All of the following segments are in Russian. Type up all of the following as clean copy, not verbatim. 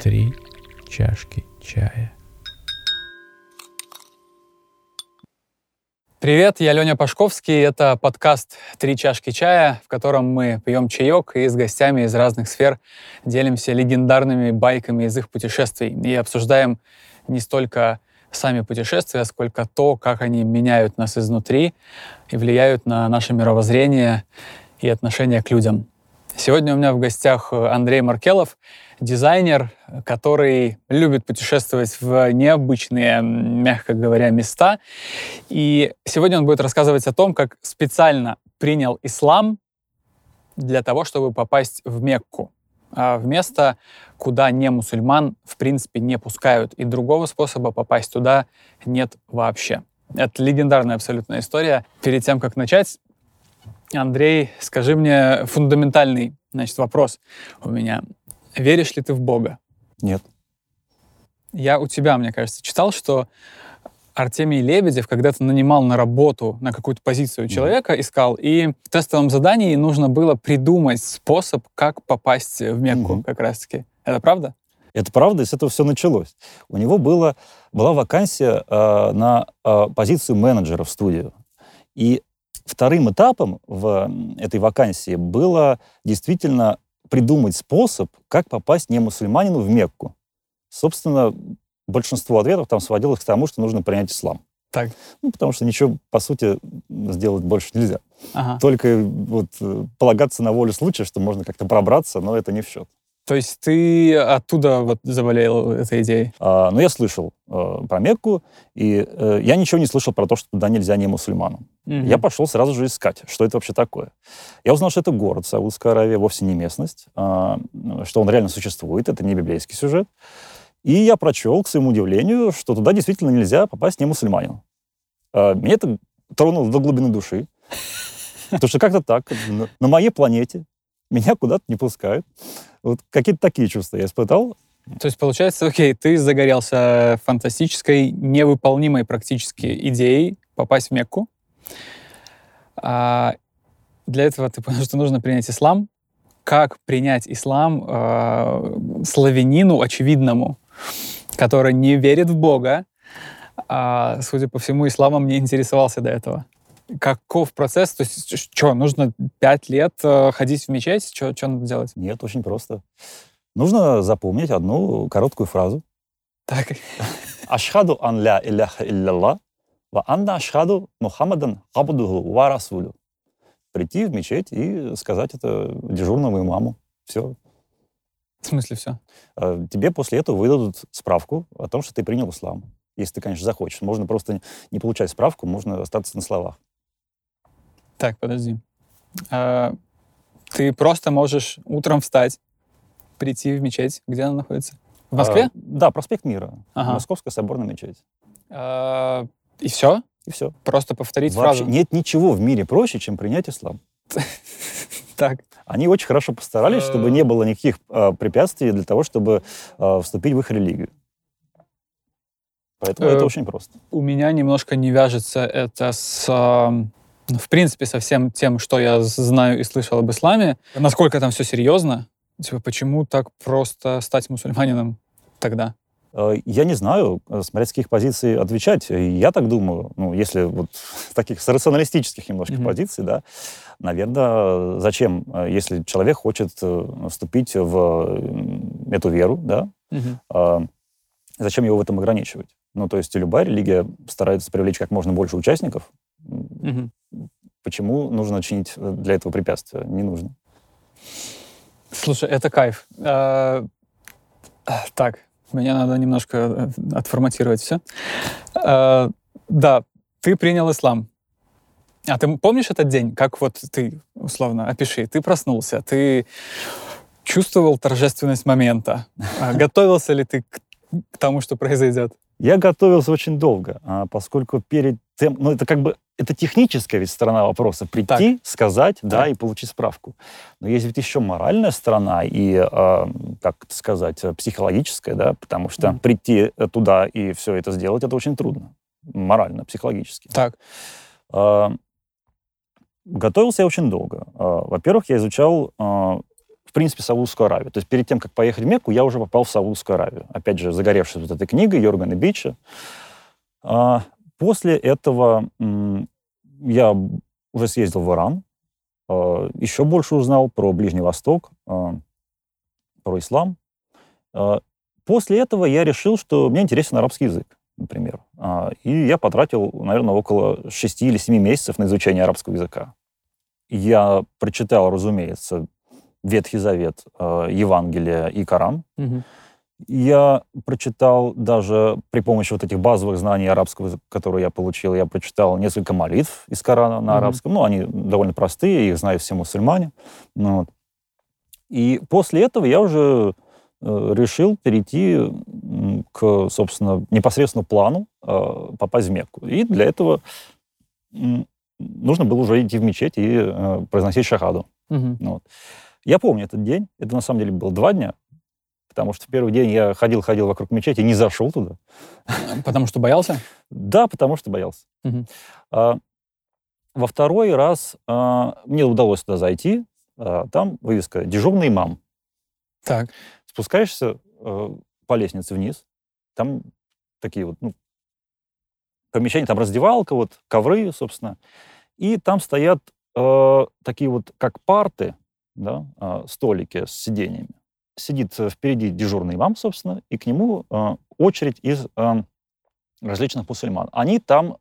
Три чашки чая. Привет, я Леня Пашковский, это подкаст «Три чашки чая», в котором мы пьем чаек и с гостями из разных сфер делимся легендарными байками из их путешествий и обсуждаем не столько сами путешествия, сколько то, как они меняют нас изнутри и влияют на наше мировоззрение и отношение к людям. Сегодня у меня в гостях Андрей Маркелов, дизайнер, который любит путешествовать в необычные, мягко говоря, места. И сегодня он будет рассказывать о том, как специально принял ислам для того, чтобы попасть в Мекку. В место, куда не мусульман, в принципе, не пускают. И другого способа попасть туда нет вообще. Это легендарная абсолютная история. Перед тем, как начать, Андрей, скажи мне фундаментальный, вопрос у меня. Веришь ли ты в Бога? Нет. Я у тебя, мне кажется, читал, что Артемий Лебедев когда-то нанимал на работу, на какую-то позицию человека, искал, и в тестовом задании нужно было придумать способ, как попасть в Мекку, как раз-таки. Это правда? Это правда, и с этого все началось. У него была вакансия на позицию менеджера в студию. И вторым этапом в этой вакансии было действительно придумать способ, как попасть немусульманину в Мекку. Собственно, большинство ответов там сводилось к тому, что нужно принять ислам. Так. Потому что ничего, по сути, сделать больше нельзя. Ага. Только полагаться на волю случая, что можно как-то пробраться, но это не в счет. То есть ты оттуда заболел этой идеей? Я слышал про Мекку, и я ничего не слышал про то, что туда нельзя не мусульманам. Я пошел сразу же искать, что это вообще такое. Я узнал, что это город Саудовской Аравии, вовсе не местность, что он реально существует, это не библейский сюжет. И я прочел, к своему удивлению, что туда действительно нельзя попасть не мусульманину. Меня это тронуло до глубины души, потому что как-то так, на моей планете меня куда-то не пускают. Какие-то такие чувства я испытал. То есть, получается, окей, ты загорелся фантастической, невыполнимой практически идеей попасть в Мекку. А для этого ты понял, что нужно принять ислам. Как принять ислам славянину очевидному, который не верит в Бога? Судя по всему, исламом не интересовался до этого. Каков процесс? То есть, что, нужно 5 лет ходить в мечеть? Что надо делать? Нет, очень просто. Нужно запомнить одну короткую фразу. Так. Ашхаду ан ля иляха илляллах ва анна ашхаду мухаммадан абдуху ва расулю. Прийти в мечеть и сказать это дежурному имаму. Все. В смысле все? Тебе после этого выдадут справку о том, что ты принял ислам. Если ты, конечно, захочешь. Можно просто не получать справку, можно остаться на словах. Так, подожди. Ты просто можешь утром встать, прийти в мечеть. Где она находится? В Москве? Да, проспект Мира. Ага. Московская соборная мечеть. И все? И все. Просто повторить вообще фразу? Нет ничего в мире проще, чем принять ислам. Так. Они очень хорошо постарались, чтобы не было никаких препятствий для того, чтобы вступить в их религию. Поэтому это очень просто. У меня немножко не вяжется это в принципе, со всем тем, что я знаю и слышал об исламе. Насколько там все серьезно? Почему так просто стать мусульманином тогда? Я не знаю, смотря с каких позиций отвечать. Я так думаю, если с таких рационалистических немножко позиций, да, наверное, зачем, если человек хочет вступить в эту веру, да, зачем его в этом ограничивать? То есть любая религия старается привлечь как можно больше участников. Почему нужно чинить для этого препятствия? Не нужно. Слушай, это кайф. Так, меня надо немножко отформатировать все. Да, ты принял ислам. А ты помнишь этот день? Как ты, условно, опиши. Ты проснулся, ты чувствовал торжественность момента. Готовился ли ты к тому, что произойдет? Я готовился очень долго, поскольку перед тем... это техническая ведь сторона вопроса. Прийти, так, сказать, да, и получить справку. Но есть ведь еще моральная сторона и, как сказать, психологическая, да, потому что прийти туда и все это сделать, это очень трудно. Морально, психологически. Так. Готовился я очень долго. Во-первых, я изучал в принципе, Саудовскую Аравию. То есть перед тем, как поехать в Мекку, я уже попал в Саудовскую Аравию. Опять же, загоревшись вот этой книгой Йоргена и Бича. После этого я уже съездил в Иран, еще больше узнал про Ближний Восток, про ислам. После этого я решил, что мне интересен арабский язык, например. И я потратил, наверное, около 6 или 7 месяцев на изучение арабского языка. Я прочитал, разумеется, Ветхий Завет, Евангелие и Коран. Угу. Я прочитал даже при помощи вот этих базовых знаний арабского, которые я получил, я прочитал несколько молитв из Корана на арабском. Ну, они довольно простые, их знают все мусульмане. Ну, вот. И после этого я уже решил перейти к, собственно, непосредственно плану попасть в Мекку. И для этого нужно было уже идти в мечеть и произносить шахаду. Ну, вот. Я помню этот день. Это, на самом деле, было 2 дня. Потому что в первый день я ходил вокруг мечети и не зашел туда. Потому что боялся? Да, потому что боялся. Во второй раз мне удалось туда зайти. Там вывеска «Дежурный имам». Так. Спускаешься по лестнице вниз. Там такие вот помещения, там раздевалка, вот ковры, собственно. И там стоят такие вот как парты, да, столики с сиденьями. Сидит впереди дежурный имам, собственно, и к нему очередь из различных мусульман. Они там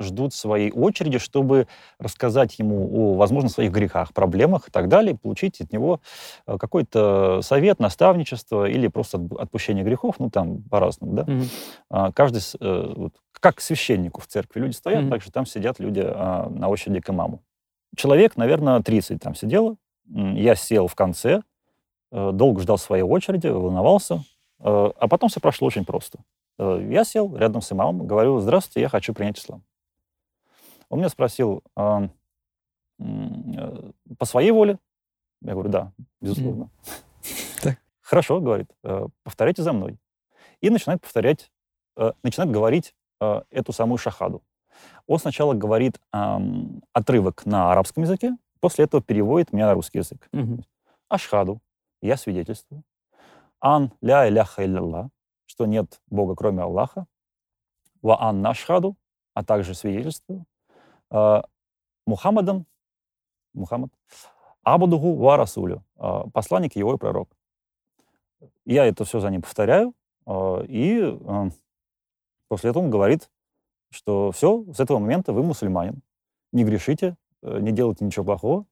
ждут своей очереди, чтобы рассказать ему о, возможно, своих грехах, проблемах и так далее, получить от него какой-то совет, наставничество или просто отпущение грехов, ну, там по-разному, да. Каждый, как к священнику в церкви люди стоят, так же там сидят люди на очереди к имаму. Человек, наверное, 30 там сидело. Я сел в конце, долго ждал своей очереди, волновался, а потом все прошло очень просто. Я сел рядом с имамом, говорю: «Здравствуйте, я хочу принять ислам». Он меня спросил: «По своей воле?» Я говорю: «Да, безусловно». «Хорошо», говорит, «повторяйте за мной». И начинает повторять, начинает говорить эту самую шахаду. Он сначала говорит отрывок на арабском языке, после этого переводит меня на русский язык. «Ашхаду», я свидетельствую. «Ан ля иляха илля», что нет Бога, кроме Аллаха. «Ва ан нашхаду», а также свидетельствую. «Мухаммадан», Мухаммад. «Абудугу ва расулю», посланник его и пророк. Я это все за ним повторяю, и после этого он говорит, что все, с этого момента вы мусульманин. Не грешите, не делайте ничего плохого.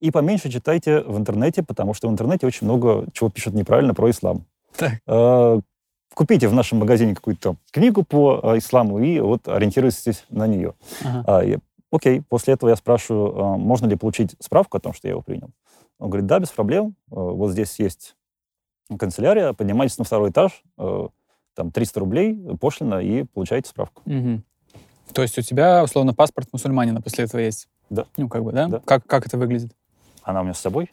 И поменьше читайте в интернете, потому что в интернете очень много чего пишут неправильно про ислам. Так. Купите в нашем магазине какую-то книгу по исламу и вот ориентируйтесь на нее. Ага. Окей, после этого я спрашиваю, можно ли получить справку о том, что я его принял. Он говорит: да, без проблем. Вот здесь есть канцелярия, поднимайтесь на 2-й этаж, там 300 рублей пошлина и получаете справку. Угу. То есть у тебя, условно, паспорт мусульманина после этого есть? Да. Ну, как бы, да? Да. Как это выглядит? Она у меня с собой.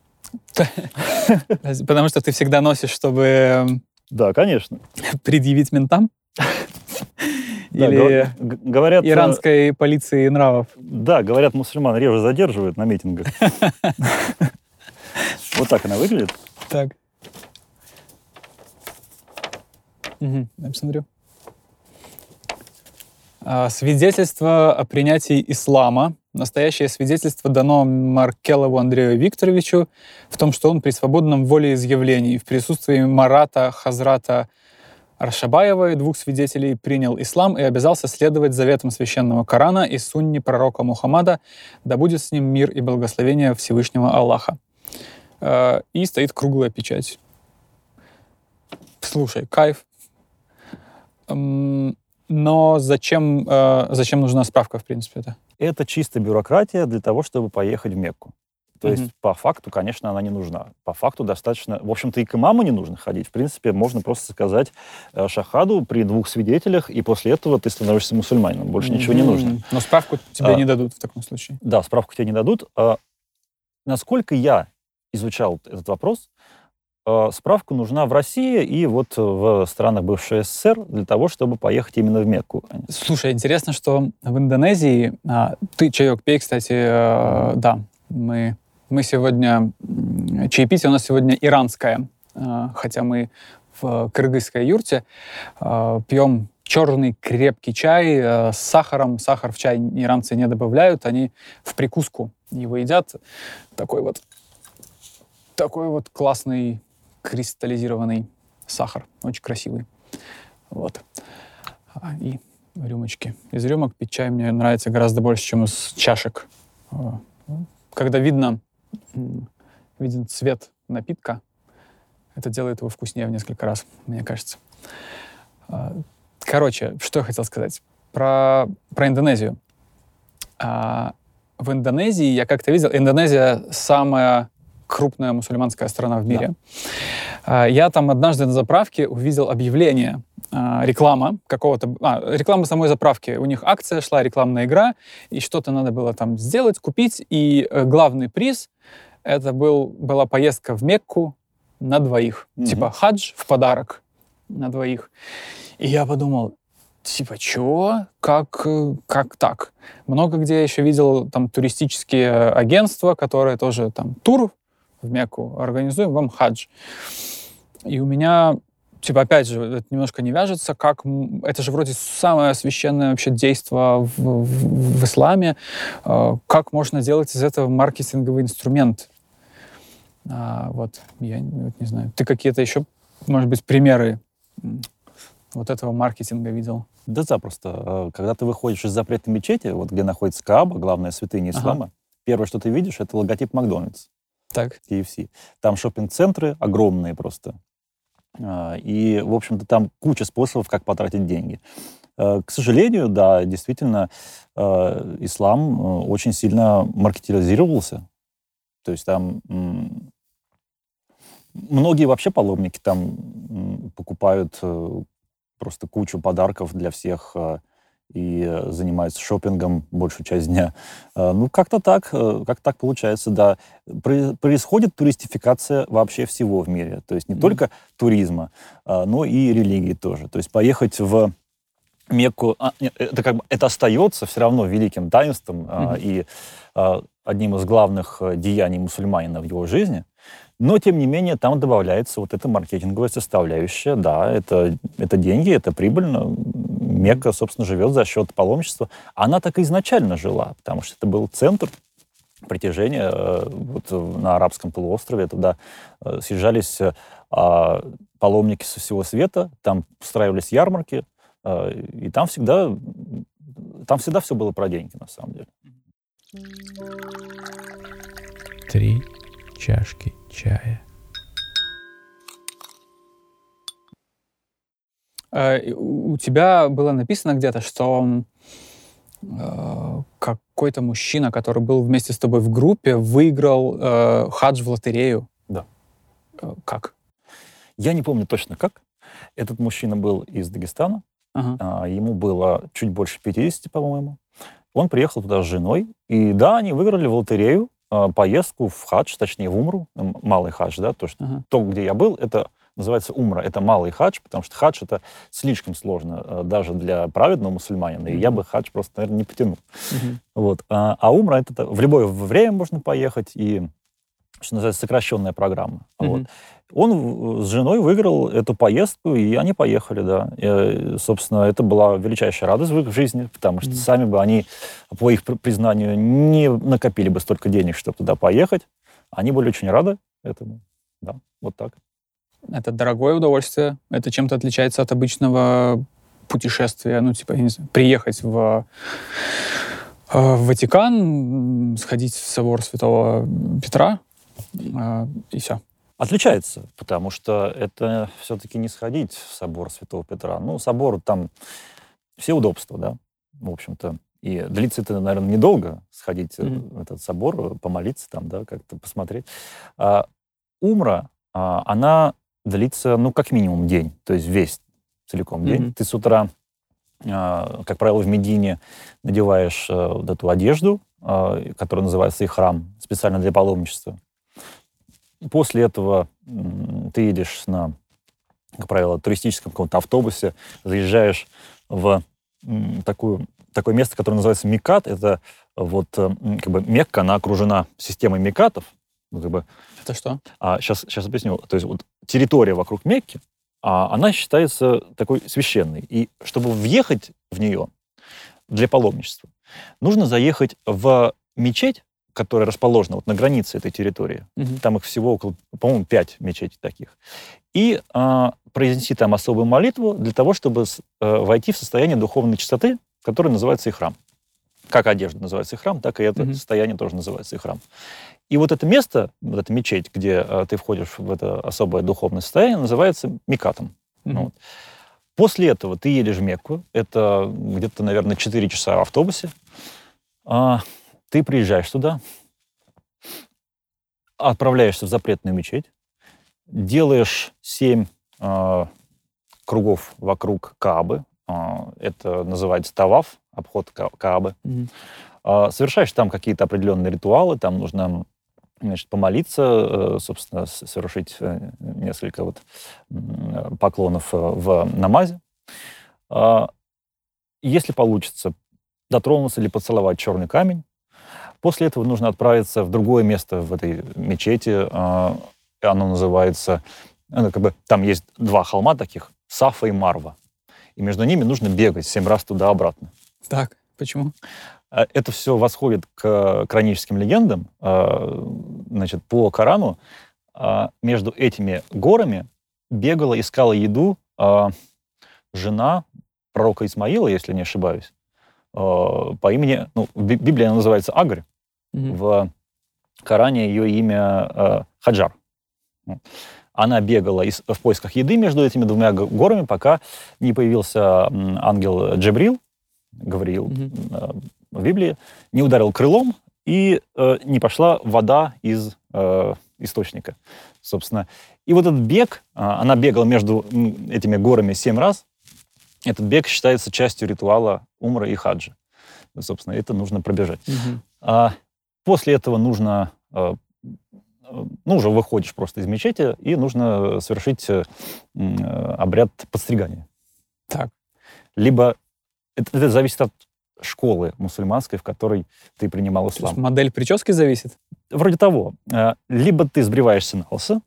Потому что ты всегда носишь, чтобы... Да, конечно. Предъявить ментам? Или говорят, иранской полиции нравов? Да, говорят, мусульман реже задерживают на митингах. Вот так она выглядит. Так. Я посмотрю. Свидетельство о принятии ислама. Настоящее свидетельство дано Маркелову Андрею Викторовичу в том, что он при свободном волеизъявлении в присутствии Марата Хазрата Аршабаева и 2 свидетелей принял ислам и обязался следовать заветам священного Корана и сунне пророка Мухаммада, да будет с ним мир и благословение Всевышнего Аллаха. И стоит круглая печать. Слушай, кайф. Но зачем нужна справка, в принципе-то? Это чисто бюрократия для того, чтобы поехать в Мекку. То есть, по факту, конечно, она не нужна. По факту достаточно... В общем-то, и к имаму не нужно ходить. В принципе, можно просто сказать шахаду при 2 свидетелях, и после этого ты становишься мусульманином. Больше ничего не нужно. Но справку тебе не дадут в таком случае? Да, справку тебе не дадут. Насколько я изучал этот вопрос, справка нужна в России и вот в странах бывшей СССР для того, чтобы поехать именно в Мекку. Слушай, интересно, что в Индонезии... ты чаек пей, кстати, да, мы Мы сегодня... Чаепитие у нас сегодня иранское, хотя мы в кыргызской юрте пьем черный крепкий чай с сахаром. Сахар в чай иранцы не добавляют, они в прикуску его едят. Такой вот классный кристаллизированный сахар, очень красивый. Вот. И рюмочки. Из рюмок пить чай мне нравится гораздо больше, чем из чашек. Когда виден цвет напитка, это делает его вкуснее в несколько раз, мне кажется. Короче, что я хотел сказать про Индонезию. В Индонезии я как-то видел... Индонезия — самая крупная мусульманская страна в мире. Да. Я там однажды на заправке увидел объявление, реклама какого-то... реклама самой заправки. У них акция шла, рекламная игра, и что-то надо было там сделать, купить. И главный приз — это была поездка в Мекку на двоих. Mm-hmm. Типа хадж в подарок на двоих. И я подумал, чего? Как так? Много где я еще видел там туристические агентства, которые тоже там тур в Мекку, организуем вам хадж. И у меня, опять же, это немножко не вяжется, это же вроде самое священное вообще действо в исламе. Как можно делать из этого маркетинговый инструмент? Я не знаю. Ты какие-то еще, может быть, примеры вот этого маркетинга видел? Да запросто. Когда ты выходишь из запретной мечети, вот где находится Кааба, главная святыня ислама, первое, что ты видишь, это логотип Макдональдс. Так. KFC. Там шоппинг-центры огромные просто. И, в общем-то, там куча способов, как потратить деньги. К сожалению, да, действительно, ислам очень сильно маркетизировался. То есть там... Многие вообще паломники там покупают... просто кучу подарков для всех и занимаются шопингом большую часть дня. Как-то так получается, да. Происходит туристификация вообще всего в мире. То есть не только туризма, но и религии тоже. То есть поехать в Мекку, это остается все равно великим таинством и одним из главных деяний мусульманина в его жизни. Но, тем не менее, там добавляется вот эта маркетинговая составляющая. Да, это деньги, это прибыльно. Мекка, собственно, живет за счет паломничества. Она так и изначально жила, потому что это был центр притяжения на Арабском полуострове. Туда съезжались паломники со всего света, там устраивались ярмарки, и там всегда все было про деньги, на самом деле. Три чашки чая. У тебя было написано где-то, что какой-то мужчина, который был вместе с тобой в группе, выиграл хадж в лотерею. Да. Как? Я не помню точно как. Этот мужчина был из Дагестана. Ага. Ему было чуть больше 50, по-моему. Он приехал туда с женой. И да, они выиграли в лотерею поездку в хадж, точнее в умру, малый хадж, да, то, где я был, это называется умра, это малый хадж, потому что хадж это слишком сложно даже для праведного мусульманина, и я бы хадж просто, наверное, не потянул. А умра это в любое время можно поехать, и, что называется, сокращенная программа. Он с женой выиграл эту поездку, и они поехали, да. И, собственно, это была величайшая радость в их жизни, потому что сами бы они, по их признанию, не накопили бы столько денег, чтобы туда поехать. Они были очень рады этому. Да, вот так. Это дорогое удовольствие. Это чем-то отличается от обычного путешествия. Я не знаю, приехать в Ватикан, сходить в собор Святого Петра, и все. Отличается, потому что это все-таки не сходить в собор Святого Петра. Собор там все удобства, да, в общем-то. И длится это, наверное, недолго, сходить в этот собор, помолиться там, да, как-то посмотреть. Умра, она длится, как минимум день, то есть весь целиком день. Ты с утра, как правило, в Медине надеваешь вот эту одежду, которая называется ихрам, специально для паломничества. После этого ты едешь на, как правило, туристическом каком-то автобусе, заезжаешь в такое место, которое называется Микат. Это Мекка, она окружена системой Микатов. Ну, как бы... Это что? Сейчас объясню. То есть вот территория вокруг Мекки, она считается такой священной. И чтобы въехать в нее для паломничества, нужно заехать в мечеть, которая расположена вот на границе этой территории. Угу. Там их всего около, по-моему, 5 мечетей таких. И произнести там особую молитву для того, чтобы войти в состояние духовной чистоты, которое называется и храм. Как одежда называется и храм, так и это состояние тоже называется и храм. И вот это место, вот эта мечеть, где ты входишь в это особое духовное состояние, называется микатом. Ну, вот. После этого ты едешь в Мекку. Это где-то, наверное, 4 часа в автобусе. Ты приезжаешь туда, отправляешься в запретную мечеть, делаешь 7 кругов вокруг Каабы. Это называется таваф, обход Каабы. Совершаешь там какие-то определенные ритуалы, там нужно, значит, помолиться, собственно, совершить несколько вот поклонов в намазе. Если получится, дотронуться или поцеловать черный камень. После этого нужно отправиться в другое место в этой мечети. Оно называется... Как бы, там есть 2 холма таких, Сафа и Марва. И между ними нужно бегать 7 раз туда-обратно. Так, почему? Это все восходит к хроническим легендам. Значит, по Корану между этими горами бегала, искала еду жена пророка Исмаила, если не ошибаюсь, по имени... Ну, в Библии она называется Агарь. В Коране ее имя Хаджар. Она бегала в поисках еды между этими 2 горами, пока не появился ангел Джабрил, Гавриил в Библии, не ударил крылом, и не пошла вода из источника, собственно. И вот этот бег, она бегала между этими горами 7 раз, этот бег считается частью ритуала умра и хаджа. Собственно, это нужно пробежать. После этого нужно... Ну, уже выходишь просто из мечети, и нужно совершить обряд подстригания. Так. Либо... Это зависит от школы мусульманской, в которой ты принимал ислам. То есть модель прически зависит? Вроде того. Либо ты сбриваешься на лысо,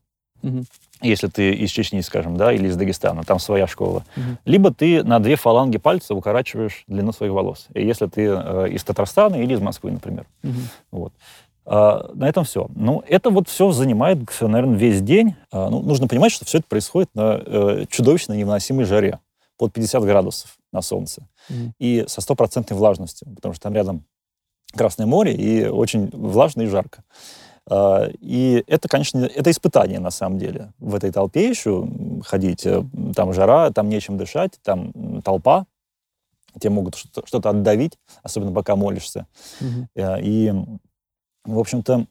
если ты из Чечни, скажем, да, или из Дагестана, там своя школа. Либо ты на 2 фаланги пальца укорачиваешь длину своих волос. Если ты из Татарстана или из Москвы, например. Вот. На этом все. Ну, это вот все занимает, наверное, весь день. Ну, нужно понимать, что все это происходит на чудовищной невыносимой жаре. Под 50 градусов на солнце. И со 100% влажностью. Потому что там рядом Красное море, и очень влажно и жарко. И это, конечно, это испытание, на самом деле. В этой толпе еще ходить. Там жара, там нечем дышать, там толпа. Тебе могут что-то отдавить, особенно пока молишься. И... В общем-то,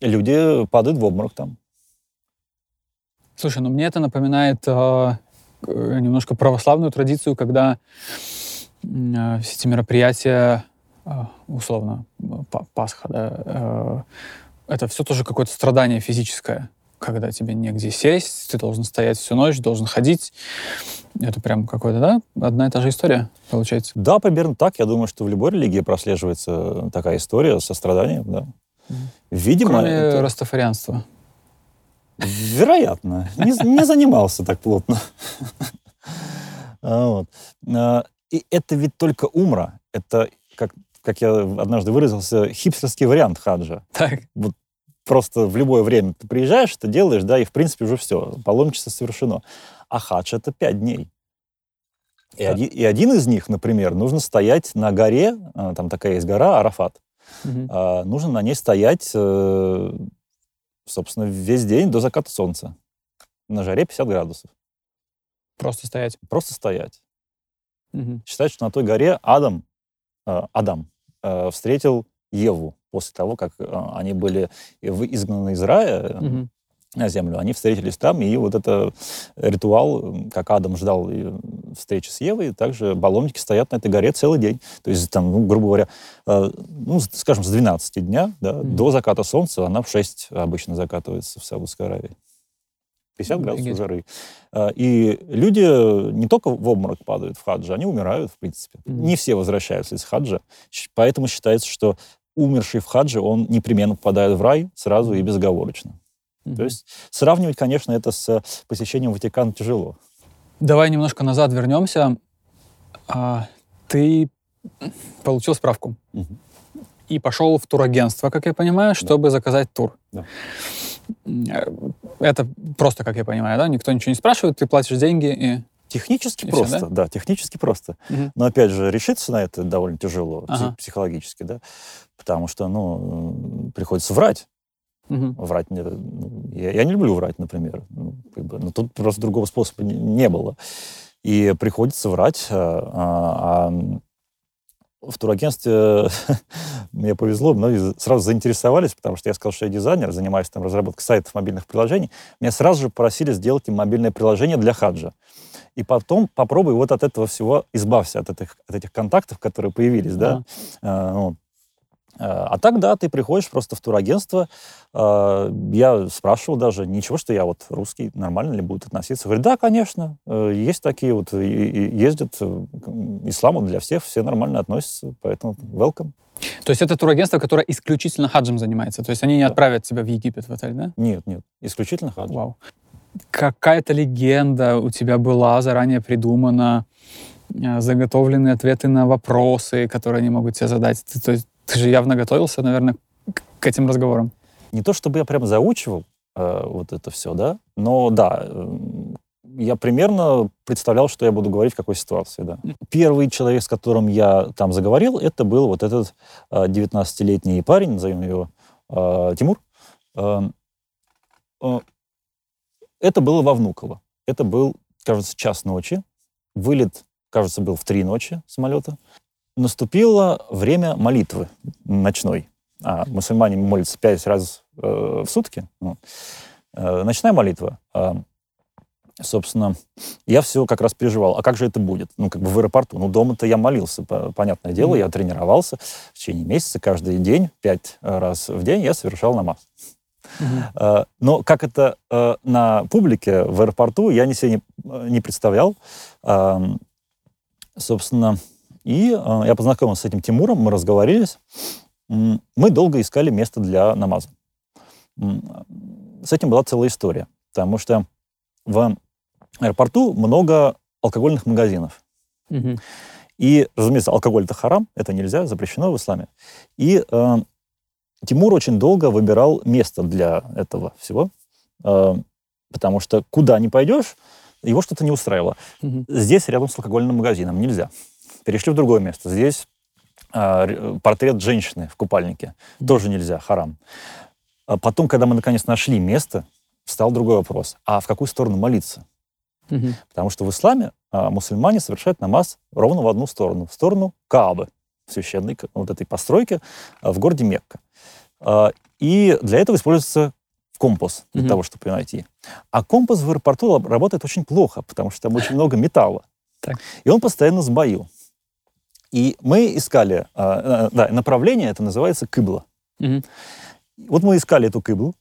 люди падают в обморок там. Слушай, ну мне это напоминает немножко православную традицию, когда все эти мероприятия, условно, Пасха, да, это все тоже какое-то страдание физическое, когда тебе негде сесть, ты должен стоять всю ночь, должен ходить. Это прям какая-то, да, одна и та же история, получается? Да, примерно так. Я думаю, что в любой религии прослеживается такая история со страданием, да. Видимо, кроме это... растафарианства. Вероятно. Не занимался так плотно. И это ведь только умра. Это, как я однажды выразился, хипстерский вариант хаджа. Так. Вот просто в любое время ты приезжаешь, ты делаешь, да, и в принципе уже все. Паломничество совершено. А хадж — это 5 дней. И, один из них, например, нужно стоять на горе, там такая есть гора, Арафат. Нужно на ней стоять, собственно, весь день до заката солнца. На жаре 50 градусов. Просто стоять? Просто стоять. Считается, что на той горе Адам встретил Еву после того, как они были изгнаны из рая на землю. Они встретились там, и вот это ритуал, как Адам ждал встречи с Евой, также паломники стоят на этой горе целый день. То есть там, ну, грубо говоря, ну, скажем, с 12 дня, да, до заката солнца, она в 6 обычно закатывается в Саудовской Аравии. 50 градусов жары. И люди не только в обморок падают в хадже, они умирают, в принципе. Не все возвращаются из хаджа. Поэтому считается, что умерший в хаджи, он непременно попадает в рай сразу и безоговорочно. Mm-hmm. То есть сравнивать, конечно, это с посещением Ватикана тяжело. Давай немножко назад вернемся. Ты получил справку mm-hmm. и пошел в турагентство, как я понимаю, чтобы заказать тур. Да. Это просто, как я понимаю, да? Никто ничего не спрашивает, ты платишь деньги и... Технически и просто, все, да? Да, технически просто. Угу. Но, опять же, решиться на это довольно тяжело, ага. психологически, да? Потому что, ну, приходится врать. Угу. Врать мне... Я не люблю врать, например. Ну, как бы, но тут просто другого способа не было. И приходится врать, в турагентстве мне повезло, многие сразу заинтересовались, потому что я сказал, что я дизайнер, занимаюсь там разработкой сайтов, мобильных приложений. Меня сразу же попросили сделать им мобильное приложение для хаджа. И потом попробуй вот от этого всего избавься, от этих контактов, которые появились, да. А так, да, ты приходишь просто в турагентство. Я спрашивал даже, ничего, что я вот русский, нормально ли будут относиться? Говорю, да, конечно, есть такие вот, ездят, исламу для всех, все нормально относятся, поэтому welcome. То есть это турагентство, которое исключительно хаджем занимается? То есть они не отправят тебя в Египет в отель, да? Нет, исключительно хаджем. Вау. Какая-то легенда у тебя была заранее придумана, заготовленные ответы на вопросы, которые они могут тебе задать? То есть ты же явно готовился, наверное, к этим разговорам. Не то чтобы я прям заучивал вот это все, да, но да, я примерно представлял, что я буду говорить в какой ситуации, да. Первый человек, с которым я там заговорил, это был вот этот 19-летний парень, назовем его Тимур. Это было во Внуково. Это был, кажется, 1:00 ночи. Вылет, кажется, был в 3:00 ночи самолета. Наступило время молитвы ночной. Мусульмане молятся 5 раз в сутки. Ночная молитва. Собственно, я все как раз переживал. А как же это будет? Ну, как бы в аэропорту. Ну, дома-то я молился, понятное дело. Я тренировался в течение месяца. Каждый день, 5 раз в день я совершал намаз. Uh-huh. Но как это на публике в аэропорту, я себе не представлял. Собственно... И я познакомился с этим Тимуром, мы разговорились. Мы долго искали место для намаза. С этим была целая история, потому что в аэропорту много алкогольных магазинов. Mm-hmm. И, разумеется, алкоголь — это харам, это нельзя, запрещено в исламе. И Тимур очень долго выбирал место для этого всего, потому что куда ни пойдешь, его что-то не устраивало. Mm-hmm. Здесь рядом с алкогольным магазином нельзя. Перешли в другое место. Здесь портрет женщины в купальнике. Mm-hmm. Тоже нельзя, харам. А потом, когда мы наконец нашли место, встал другой вопрос. А в какую сторону молиться? Mm-hmm. Потому что в исламе мусульмане совершают намаз ровно в одну сторону. В сторону Каабы, священной вот этой постройки в городе Мекка. И для этого используется компас, для mm-hmm. того, чтобы ее найти. А компас в аэропорту работает очень плохо, потому что там очень много металла. Так. И он постоянно сбоил. И мы искали... направление, это называется кыбла. Mm-hmm. Вот мы искали эту кыблу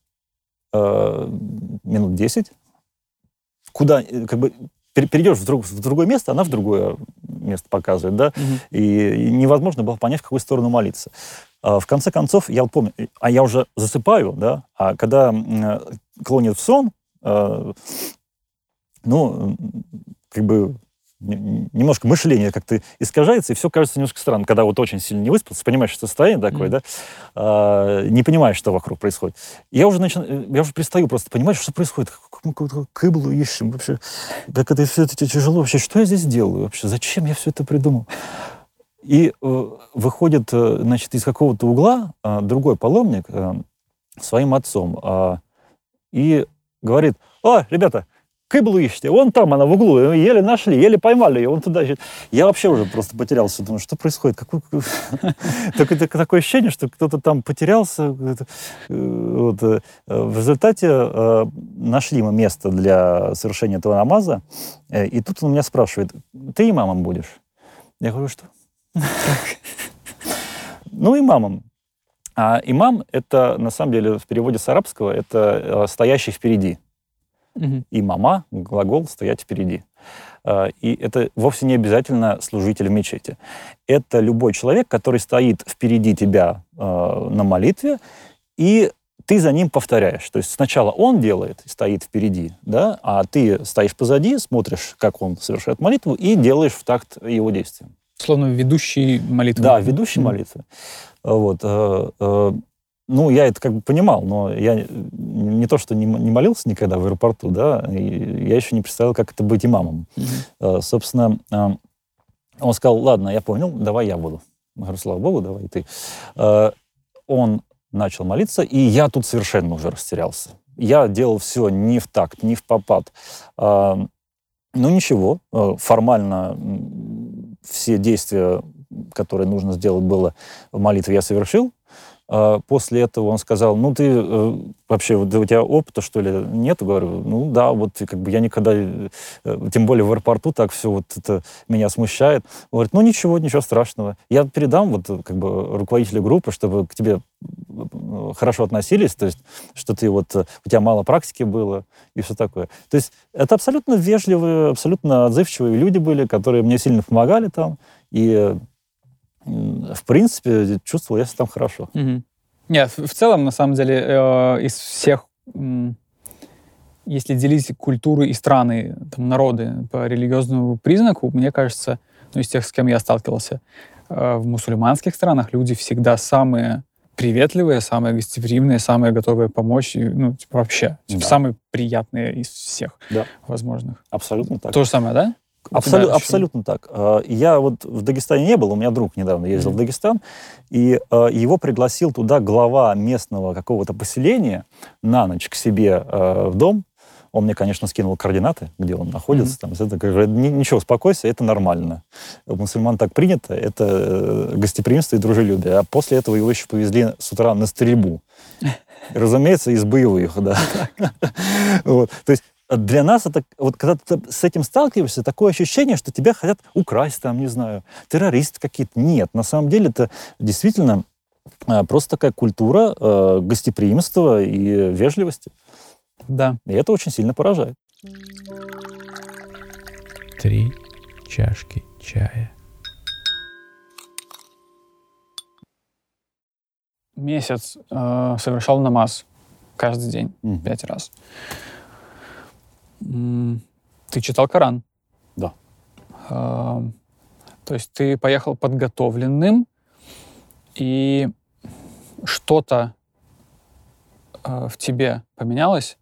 минут 10. Куда... Как бы перейдешь в другое место, она в другое место показывает, да? Mm-hmm. И невозможно было понять, в какую сторону молиться. В конце концов, я помню... А я уже засыпаю, да? А когда клонит в сон, как бы... немножко мышление как-то искажается, и все кажется немножко странно. Когда вот очень сильно не выспался, понимаешь, что состояние такое, mm-hmm. да, не понимаешь, что вокруг происходит. Я уже перестаю просто понимать, что происходит. Какую-то кыблу ищем вообще. Как это все тяжело вообще. Что я здесь делаю вообще? Зачем я все это придумал? И выходит, значит, из какого-то угла другой паломник своим отцом и говорит: «О, ребята, кыблу ищите, вон там она в углу, еле нашли, еле поймали ее, вон туда». Я вообще уже просто потерялся, думаю, что происходит? Такое ощущение, что кто-то там потерялся. В результате нашли мы место для совершения этого намаза, и тут он меня спрашивает: «Ты имамом будешь?» Я говорю: «Что?» «Ну, имамом». А имам — это, на самом деле, в переводе с арабского, это «стоящий впереди». Имама, глагол «стоять впереди». И это вовсе не обязательно служитель в мечети. Это любой человек, который стоит впереди тебя на молитве, и ты за ним повторяешь. То есть сначала он делает, стоит впереди, да, а ты стоишь позади, смотришь, как он совершает молитву, и делаешь в такт его действиям. Словно ведущий молитвы. Да, ведущий молитвы. Вот. Ну, я это как бы понимал, но я не то, что не молился никогда в аэропорту, да, я еще не представлял, как это быть имамом. Собственно, он сказал: ладно, я понял, давай я буду. Я говорю: слава богу, давай и ты. Он начал молиться, и я тут совершенно уже растерялся. Я делал все не в такт, не в попад. Ну, ничего, формально все действия, которые нужно сделать было в молитве, я совершил. После этого он сказал: ну, ты вообще, у тебя опыта, что ли, нету? Говорю: ну, да, вот как бы я никогда, тем более в аэропорту, так все вот это меня смущает. Он говорит: ну, ничего страшного. Я передам вот как бы руководителю группы, чтобы к тебе хорошо относились, то есть, что ты вот, у тебя мало практики было и все такое. То есть это абсолютно вежливые, абсолютно отзывчивые люди были, которые мне сильно помогали там, и в принципе, чувствовал я себя там хорошо. Угу. Нет, в целом, на самом деле, из всех, если делить культуры и страны, там, народы по религиозному признаку, мне кажется, ну, из тех, с кем я сталкивался, в мусульманских странах люди всегда самые приветливые, самые гостеприимные, самые готовые помочь, и, ну, типа, вообще, типа, да, самые приятные из всех, да, возможных. Абсолютно так. То же самое, да? Абсолютно так. Я вот в Дагестане не был, у меня друг недавно ездил в Дагестан, и его пригласил туда глава местного какого-то поселения на ночь к себе в дом. Он мне, конечно, скинул координаты, где он находится. Там, говорит: ничего, успокойся, это нормально. У мусульман так принято, это гостеприимство и дружелюбие. А после этого его еще повезли с утра на стрельбу. Разумеется, из боевых, да. То есть для нас это, вот когда ты с этим сталкиваешься, такое ощущение, что тебя хотят украсть, там, не знаю, террористы какие-то. Нет, на самом деле это действительно просто такая культура гостеприимства и вежливости. Да. И это очень сильно поражает. Три чашки чая. Месяц совершал намаз каждый день, 5 раз. Ты читал Коран? Да. То есть ты поехал подготовленным, и что-то в тебе поменялось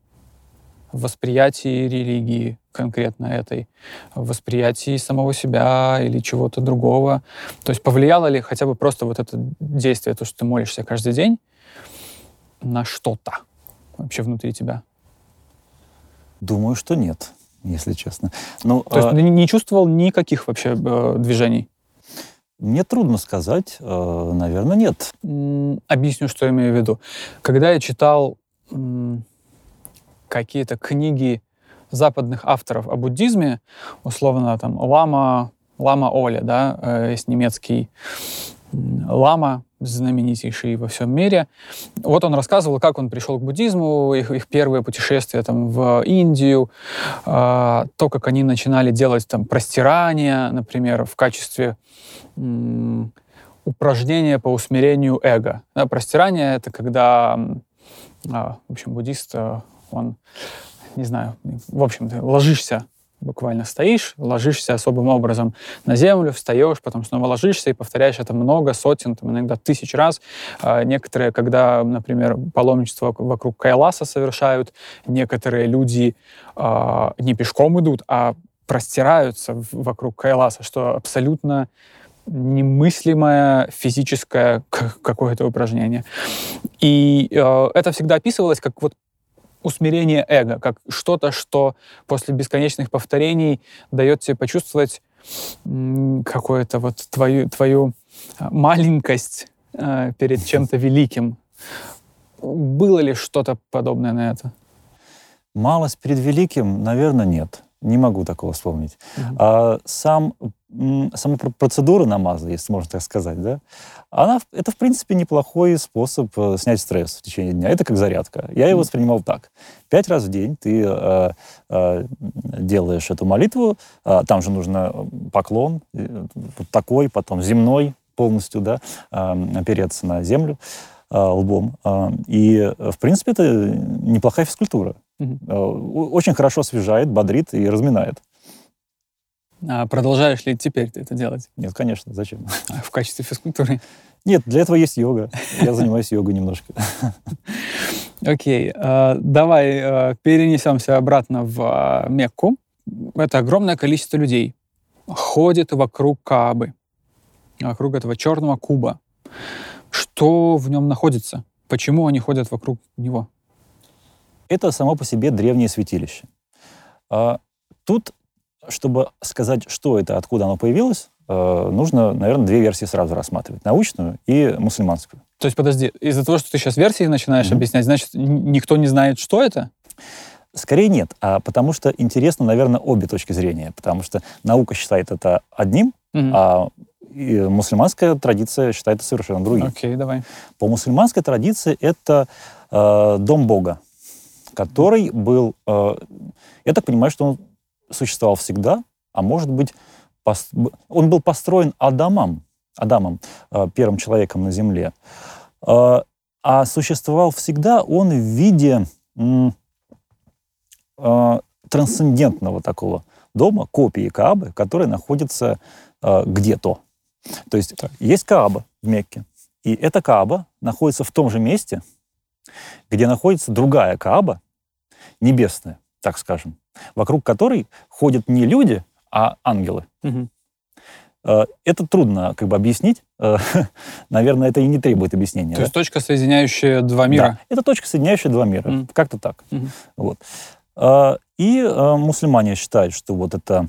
в восприятии религии конкретно этой, в восприятии самого себя или чего-то другого? То есть повлияло ли хотя бы просто вот это действие, то, что ты молишься каждый день, на что-то вообще внутри тебя? Думаю, что нет, если честно. Ну, то есть ты не чувствовал никаких вообще движений? Мне трудно сказать. Наверное, нет. Объясню, что я имею в виду. Когда я читал какие-то книги западных авторов о буддизме, условно, там, Лама Оля, да, есть немецкий лама, знаменитейший во всем мире. Вот он рассказывал, как он пришел к буддизму, их первое путешествие там, в Индию, то, как они начинали делать там простирания, например, в качестве упражнения по усмирению эго. Да, простирание — это когда, в общем, буддист, он, не знаю, в общем, ты ложишься, буквально стоишь, ложишься особым образом на землю, встаешь, потом снова ложишься и повторяешь это много, сотен, там, иногда 1000 раз. Некоторые, когда, например, паломничество вокруг Кайласа совершают, некоторые люди не пешком идут, а простираются вокруг Кайласа, что абсолютно немыслимое физическое какое-то упражнение. И это всегда описывалось как вот усмирение эго, как что-то, что после бесконечных повторений дает тебе почувствовать какую-то вот твою маленькость перед чем-то великим. Было ли что-то подобное на это? Малость перед великим, наверное, нет. Не могу такого вспомнить. А сам сама процедура намаза, если можно так сказать, да, это, в принципе, неплохой способ снять стресс в течение дня. Это как зарядка. Я его воспринимал так. 5 раз в день ты делаешь эту молитву. Там же нужно поклон, вот такой, потом земной, полностью, да, опереться на землю лбом. И, в принципе, это неплохая физкультура. Очень хорошо освежает, бодрит и разминает. А продолжаешь ли теперь ты это делать? Нет, конечно. Зачем? А в качестве физкультуры? Нет, для этого есть йога. Я занимаюсь йогой немножко. Окей. Давай перенесемся обратно в Мекку. Это огромное количество людей ходит вокруг Каабы, вокруг этого черного куба. Что в нем находится? Почему они ходят вокруг него? Это само по себе древнее святилище. Тут, чтобы сказать, что это, откуда оно появилось, нужно, наверное, 2 версии сразу рассматривать. Научную и мусульманскую. То есть, подожди, из-за того, что ты сейчас версии начинаешь объяснять, значит, никто не знает, что это? Скорее нет, а потому что интересно, наверное, обе точки зрения. Потому что наука считает это одним, а мусульманская традиция считает это совершенно другим. Окей, давай. По мусульманской традиции это дом Бога, который был... я так понимаю, что он существовал всегда, а может быть, он был построен Адамом, первым человеком на земле. А существовал всегда он в виде трансцендентного такого дома, копии Каабы, которая находится где-то. То есть есть Кааба в Мекке, и эта Кааба находится в том же месте, где находится другая Кааба, небесная, так скажем, вокруг которой ходят не люди, а ангелы. Это трудно как бы объяснить. Наверное, это и не требует объяснения. То есть точка, соединяющая два мира? Да, это точка, соединяющая два мира. Как-то так. Вот. И мусульмане считают, что вот это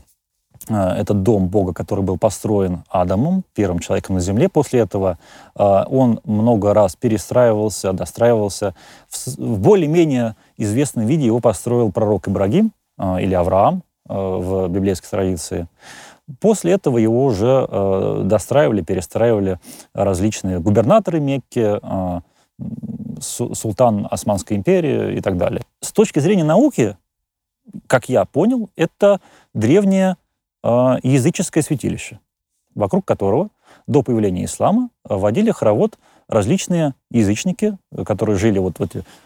дом Бога, который был построен Адамом, первым человеком на земле. После этого он много раз перестраивался, достраивался. В более-менее известном виде его построил пророк Ибрагим или Авраам в библейской традиции. После этого его уже достраивали, перестраивали различные губернаторы Мекки, султан Османской империи и так далее. С точки зрения науки, как я понял, это древнее языческое святилище, вокруг которого до появления ислама водили хоровод различные язычники, которые жили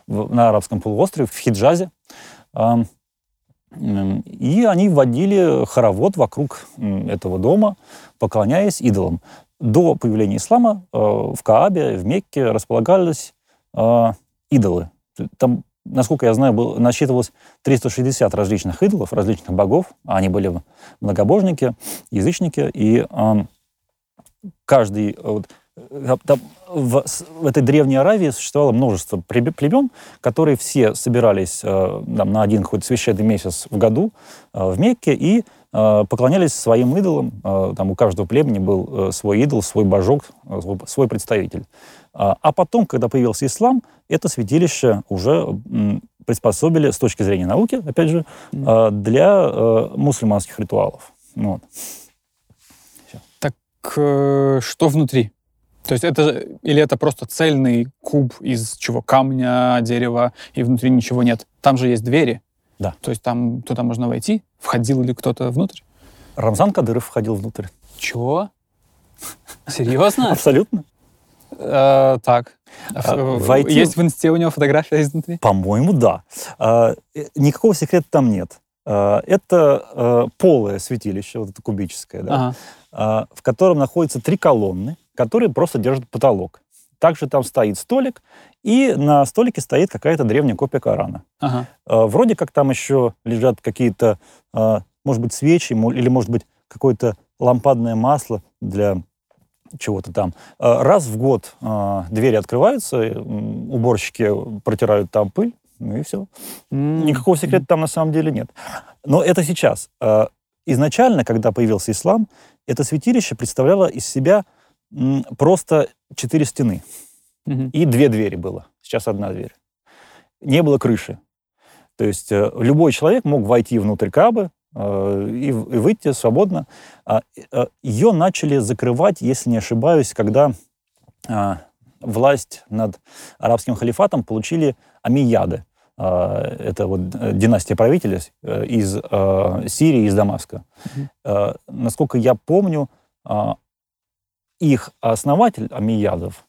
на арабском полуострове, в Хиджазе. И они водили хоровод вокруг этого дома, поклоняясь идолам. До появления ислама в Каабе, в Мекке располагались идолы. Там, насколько я знаю, насчитывалось 360 различных идолов, различных богов. Они были многобожники, язычники, и каждый... В этой древней Аравии существовало множество племен, которые все собирались на один хоть священный месяц в году в Мекке и поклонялись своим идолам. Там у каждого племени был свой идол, свой божок, свой представитель. А потом, когда появился ислам, это святилище уже приспособили, с точки зрения науки, опять же, для мусульманских ритуалов. Вот. Так что внутри? То есть это просто цельный куб из чего? Камня, дерева, и внутри ничего нет. Там же есть двери. Да. То есть там туда можно войти? Входил ли кто-то внутрь? Рамзан Кадыров входил внутрь. Чего? Серьезно? Абсолютно. Так. Есть в инсте у него фотография изнутри? По-моему, да. Никакого секрета там нет. Это полое святилище, вот это кубическое, да, в котором находятся 3 колонны, которые просто держат потолок. Также там стоит столик, и на столике стоит какая-то древняя копия Корана. Вроде как там еще лежат какие-то, может быть, свечи, или, может быть, какое-то лампадное масло для чего-то там. Раз в год двери открываются, уборщики протирают там пыль, ну и все. Никакого секрета там на самом деле нет. Но это сейчас. Изначально, когда появился ислам, это святилище представляло из себя просто 4 стены. И 2 двери было. Сейчас 1 дверь. Не было крыши. То есть любой человек мог войти внутрь Каабы, и выйти свободно. Ее начали закрывать, если не ошибаюсь, когда власть над арабским халифатом получили омейяды. Это вот династия правителей из Сирии, из Дамаска. Насколько я помню, их основатель омейядов,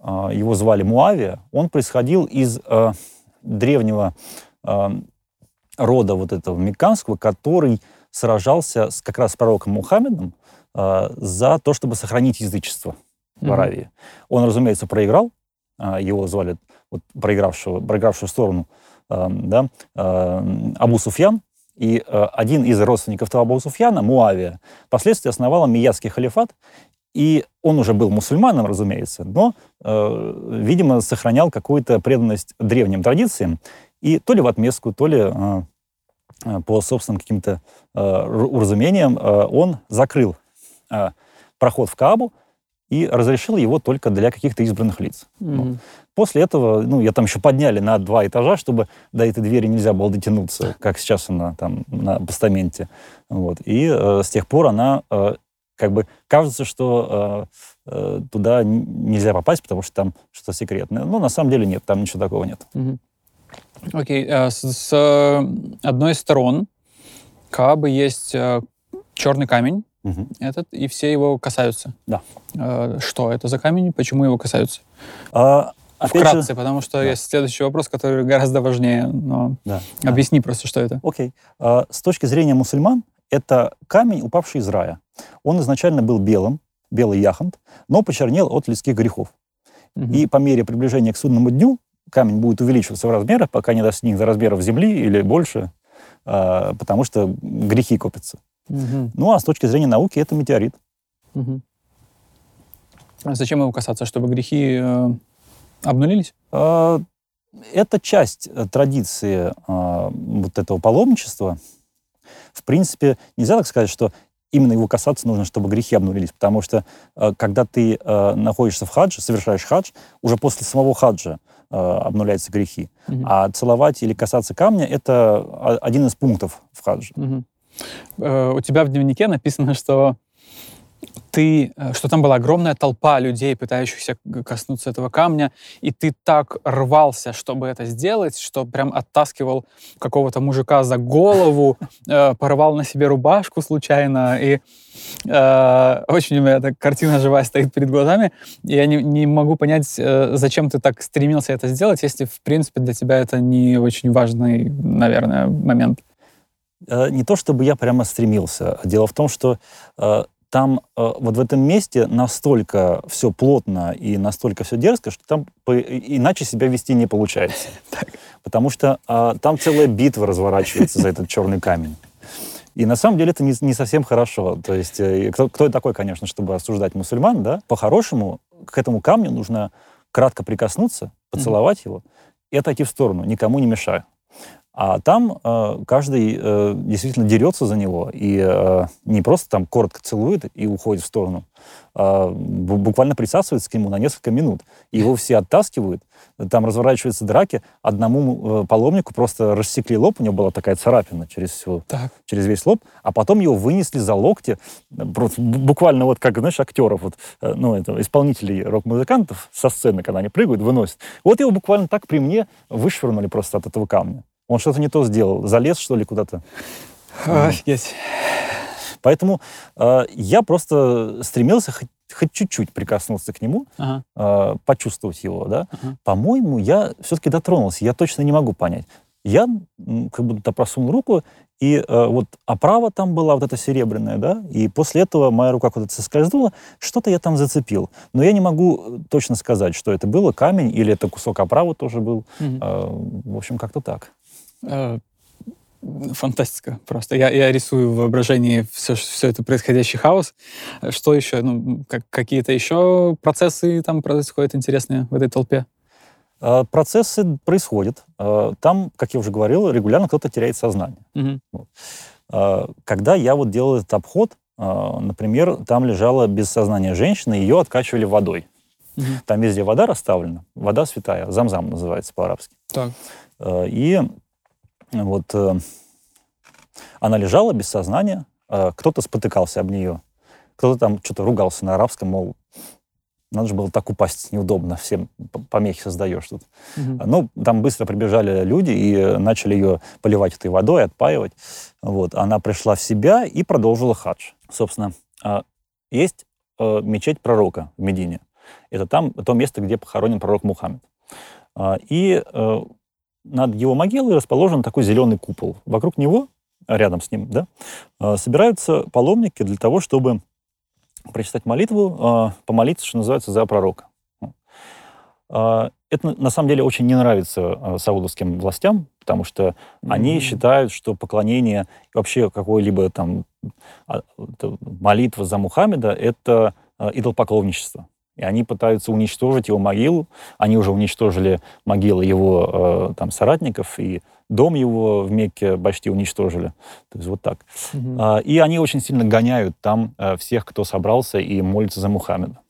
его звали Муавия, он происходил из древнего рода вот этого мекканского, который сражался с, как раз с пророком Мухаммедом за то, чтобы сохранить язычество в Аравии. Он, разумеется, проиграл, его звали вот, проигравшую сторону Абу Суфьян, и один из родственников того Абу Суфьяна, Муавия, впоследствии основал омейядский халифат, и он уже был мусульманом, разумеется, но, видимо, сохранял какую-то преданность древним традициям, и то ли в отместку, то ли по собственным каким-то уразумениям он закрыл проход в Каабу и разрешил его только для каких-то избранных лиц. Mm-hmm. После этого, ее там еще подняли на 2 этажа, чтобы до этой двери нельзя было дотянуться, как сейчас она там на постаменте. Вот. И с тех пор она... кажется, что туда нельзя попасть, потому что там что-то секретное. Но на самом деле нет, там ничего такого нет. Окей. С одной из сторон Каабы есть черный камень, этот, и все его касаются. Да. Что это за камень, почему его касаются? Вкратце, потому что есть следующий вопрос, который гораздо важнее. Но объясни просто, что это. Окей. С точки зрения мусульман, это камень, упавший из рая. Он изначально был белым, белый яхонт, но почернел от людских грехов. И по мере приближения к судному дню камень будет увеличиваться в размерах, пока не достигнет размеров земли или больше, потому что грехи копятся. А с точки зрения науки это метеорит. А зачем его касаться? Чтобы грехи обнулились? Это часть традиции вот этого паломничества. В принципе, нельзя так сказать, что именно его касаться нужно, чтобы грехи обнулились, потому что, когда ты находишься в хадже, совершаешь хадж, уже после самого хаджа обнуляются грехи. А целовать или касаться камня — это один из пунктов в хадже. У тебя в дневнике написано, что там была огромная толпа людей, пытающихся коснуться этого камня, и ты так рвался, чтобы это сделать, что прям оттаскивал какого-то мужика за голову, порвал на себе рубашку случайно, и очень у меня эта картина живая стоит перед глазами. Я не могу понять, зачем ты так стремился это сделать, если, в принципе, для тебя это не очень важный, наверное, момент. Не то чтобы я прямо стремился. Дело в том, что... Там вот в этом месте настолько все плотно и настолько все дерзко, что там иначе себя вести не получается. Потому что там целая битва разворачивается за этот черный камень. И на самом деле это не совсем хорошо. То есть кто такой, конечно, чтобы осуждать мусульман, да? По-хорошему к этому камню нужно кратко прикоснуться, поцеловать его и отойти в сторону, никому не мешая. А там каждый действительно дерется за него, и не просто там коротко целует и уходит в сторону, буквально присасывается к нему на несколько минут. Его все оттаскивают, там разворачиваются драки. Одному паломнику просто рассекли лоб, у него была такая царапина через весь лоб, а потом его вынесли за локти, просто буквально вот как, знаешь, актеров, исполнителей рок-музыкантов со сцены, когда они прыгают, выносят. Вот его буквально так при мне вышвырнули просто от этого камня. Он что-то не то сделал. Залез, что ли, куда-то? Есть. Поэтому я просто стремился хоть чуть-чуть прикоснуться к нему, почувствовать его, да. По-моему, я все-таки дотронулся. Я точно не могу понять. Я как будто просунул руку, и вот оправа там была вот эта серебряная, да, и после этого моя рука куда-то соскользнула, что-то я там зацепил. Но я не могу точно сказать, что это было, камень или это кусок оправы тоже был. В общем, как-то так. Фантастика просто. Я рисую в воображении все это происходящий хаос. Что еще? Какие-то еще процессы там происходят интересные в этой толпе? Процессы происходят. Там, как я уже говорил, регулярно кто-то теряет сознание. Когда я вот делал этот обход, например, там лежала без сознания женщина, ее откачивали водой. Там везде вода расставлена. Вода святая. Замзам называется по-арабски. Так. И вот Она лежала без сознания, кто-то спотыкался об нее, кто-то там что-то ругался на арабском, мол, надо же было так упасть, неудобно, всем помехи создаешь тут. Угу. Ну, там быстро прибежали люди и начали ее поливать этой водой, отпаивать. Вот. Она пришла в себя и продолжила хадж. Собственно, есть мечеть пророка в Медине. Это там, то место, где похоронен пророк Мухаммед. И над его могилой расположен такой зеленый купол. Вокруг него, рядом с ним, да, собираются паломники для того, чтобы прочитать молитву, помолиться, что называется, за пророка. Это, на самом деле, очень не нравится саудовским властям, потому что они считают, что поклонение и вообще какое-либо там молитва за Мухаммеда — это идолопоклонничество. И они пытаются уничтожить его могилу. Они уже уничтожили могилы его там соратников, и дом его в Мекке почти уничтожили. То есть вот так. Угу. И они очень сильно гоняют там всех, кто собрался и молится за Мухаммеда.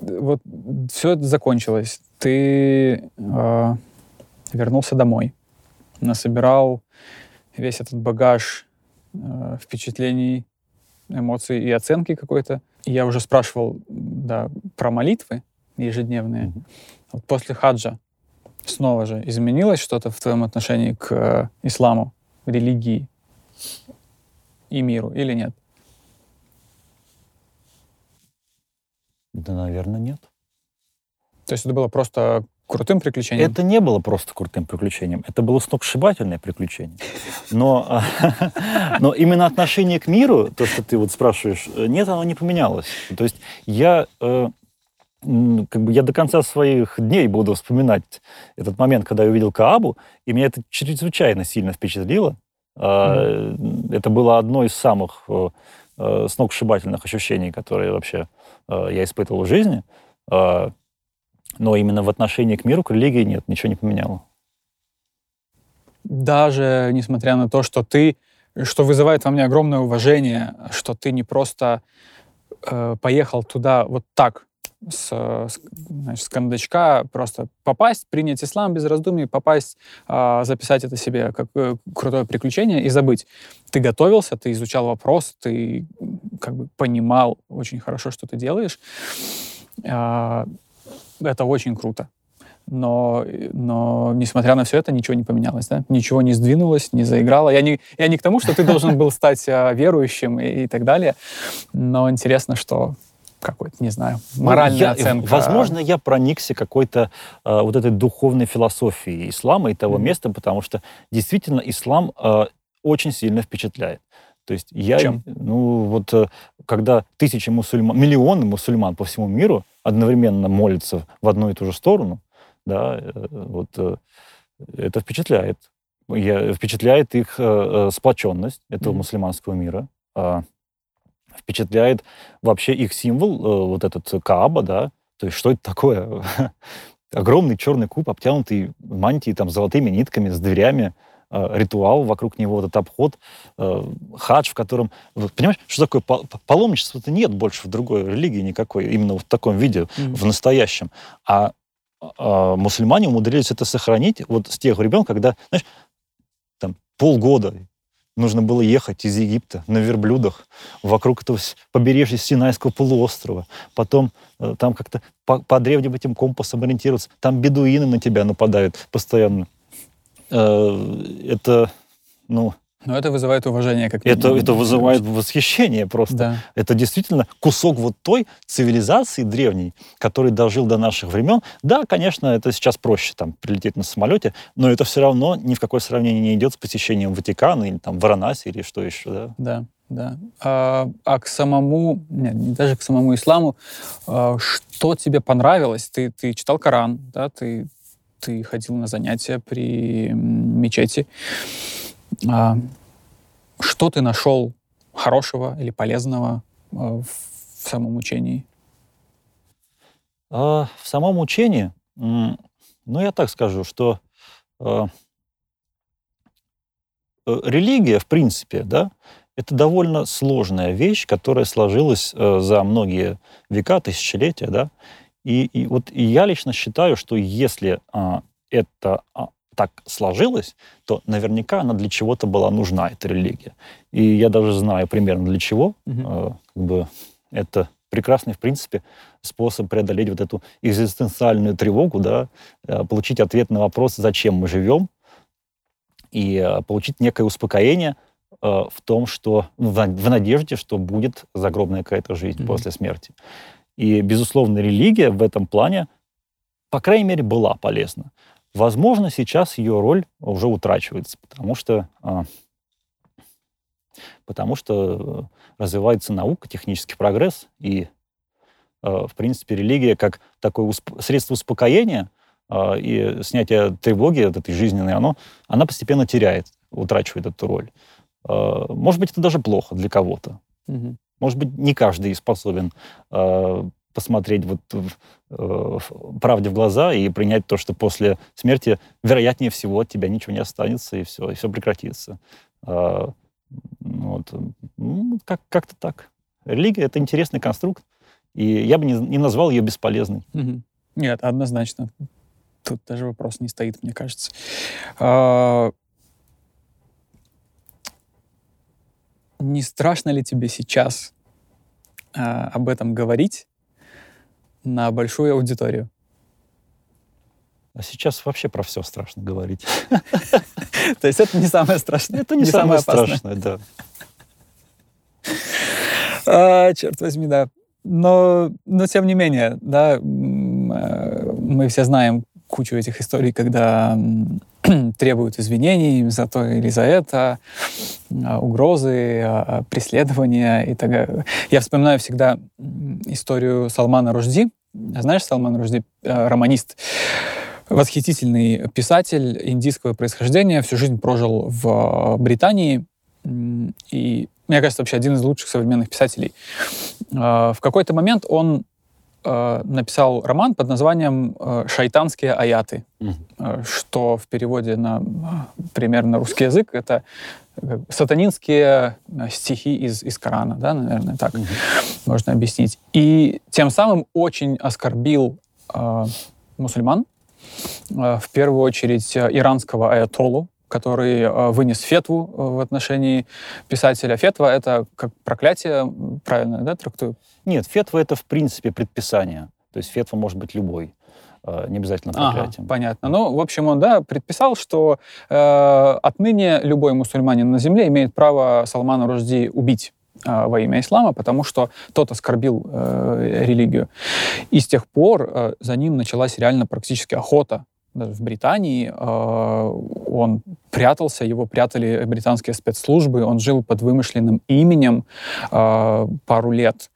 Вот все это закончилось. Ты вернулся домой, насобирал весь этот багаж впечатлений, эмоций и оценки какой-то. Я уже спрашивал, да, про молитвы ежедневные. Mm-hmm. Вот после хаджа снова же изменилось что-то в твоем отношении к исламу, религии и миру или нет? Да, наверное, нет. То есть это было просто крутым приключением? Это не было просто крутым приключением. Это было сногсшибательное приключение. Но именно отношение к миру, то, что ты вот спрашиваешь, нет, оно не поменялось. То есть я до конца своих дней буду вспоминать этот момент, когда я увидел Каабу, и меня это чрезвычайно сильно впечатлило. Это было одно из самых сногсшибательных ощущений, которые вообще я испытывал в жизни. Но именно в отношении к миру, к религии нет, ничего не поменяло. Даже несмотря на то, что ты, что вызывает во мне огромное уважение, что ты не просто поехал туда вот так, с кондачка просто попасть, принять ислам без раздумий, попасть, записать это себе как крутое приключение и забыть. Ты готовился, ты изучал вопрос, ты как бы понимал очень хорошо, что ты делаешь. Это очень круто. Но несмотря на все это, ничего не поменялось, да? Ничего не сдвинулось, не заиграло. Я не к тому, что ты должен был стать верующим и так далее, но интересно, что какой-то, не знаю, моральная оценка. Возможно, я проникся какой-то вот этой духовной философией ислама и того места, потому что действительно ислам очень сильно впечатляет. То есть чем? Ну вот когда тысячи мусульман, миллионы мусульман по всему миру одновременно молятся в одну и ту же сторону, да, вот это впечатляет. Впечатляет их сплоченность этого мусульманского мира. Впечатляет вообще их символ, вот этот Кааба, да, то есть что это такое? Огромный черный куб, обтянутый мантией, там, с золотыми нитками, с дверями. Ритуал вокруг него, этот обход, хадж, в котором... Понимаешь, что такое паломничество-то нет больше в другой религии никакой, именно в таком виде, в настоящем. А мусульмане умудрились это сохранить вот с тех времен, когда, знаешь, там полгода нужно было ехать из Египта на верблюдах вокруг этого побережья Синайского полуострова. Потом там как-то по древним этим компасам ориентироваться. Там бедуины на тебя нападают постоянно. Это, ну... Но это вызывает уважение, как минимум. Это вызывает восхищение просто. Да. Это действительно кусок вот той цивилизации древней, который дожил до наших времен. Да, конечно, это сейчас проще там прилететь на самолете, но это все равно ни в какое сравнение не идет с посещением Ватикана или там Варанаси или что еще. Да, да. А к самому... Нет, даже к самому исламу. Что тебе понравилось? Ты читал Коран, да? Ты ходил на занятия при мечети. Что ты нашел хорошего или полезного в самом учении? В самом учении? Ну, я так скажу, что религия, в принципе, да, это довольно сложная вещь, которая сложилась за многие века, тысячелетия, да. И вот я лично считаю, что если это так сложилось, то наверняка она для чего-то была нужна, эта религия. И я даже знаю примерно для чего. Угу. Как бы это прекрасный, в принципе, способ преодолеть вот эту экзистенциальную тревогу, да, получить ответ на вопрос, зачем мы живем, и получить некое успокоение в том, что в надежде, что будет загробная какая-то жизнь mm-hmm. после смерти. И, безусловно, религия в этом плане, по крайней мере, была полезна. Возможно, сейчас ее роль уже утрачивается, потому что развивается наука, технический прогресс, и, в принципе, религия как такое средство успокоения и снятия тревоги от этой жизненной, она постепенно теряет, утрачивает эту роль. Может быть, это даже плохо для кого-то. Угу. Может быть, не каждый способен посмотреть правде в глаза и принять то, что после смерти, вероятнее всего, от тебя ничего не останется, и все прекратится. Как-то так. Религия — это интересный конструкт, и я бы не назвал ее бесполезной. Угу. Нет, однозначно. Тут даже вопрос не стоит, мне кажется. Не страшно ли тебе сейчас об этом говорить на большую аудиторию? А сейчас вообще про все страшно говорить. То есть это не самое страшное? Это не самое страшное, да. Черт возьми, да. Но тем не менее, да, мы все знаем кучу этих историй, когда требуют извинений за то или за это, угрозы, преследования и так далее. Я вспоминаю всегда историю Салмана Рушди. Знаешь, Салман Рушди — романист, восхитительный писатель индийского происхождения, всю жизнь прожил в Британии и, мне кажется, вообще один из лучших современных писателей. В какой-то момент он написал роман под названием «Шайтанские аяты», mm-hmm. что в переводе примерно русский язык это сатанинские стихи из Корана, да, наверное, так mm-hmm. можно объяснить. И тем самым очень оскорбил мусульман, в первую очередь иранского аятоллу, который вынес фетву в отношении писателя. Фетва — это как проклятие, правильно, да, трактую? Нет, фетва — это, в принципе, предписание. То есть фетва может быть любой, не обязательно проклятием. Ага, понятно. Ну, в общем, он, да, предписал, что отныне любой мусульманин на земле имеет право Салмана Рушди убить во имя ислама, потому что тот оскорбил религию. И с тех пор за ним началась реально практически охота. Даже в Британии он прятался, его прятали британские спецслужбы, он жил под вымышленным именем пару лет.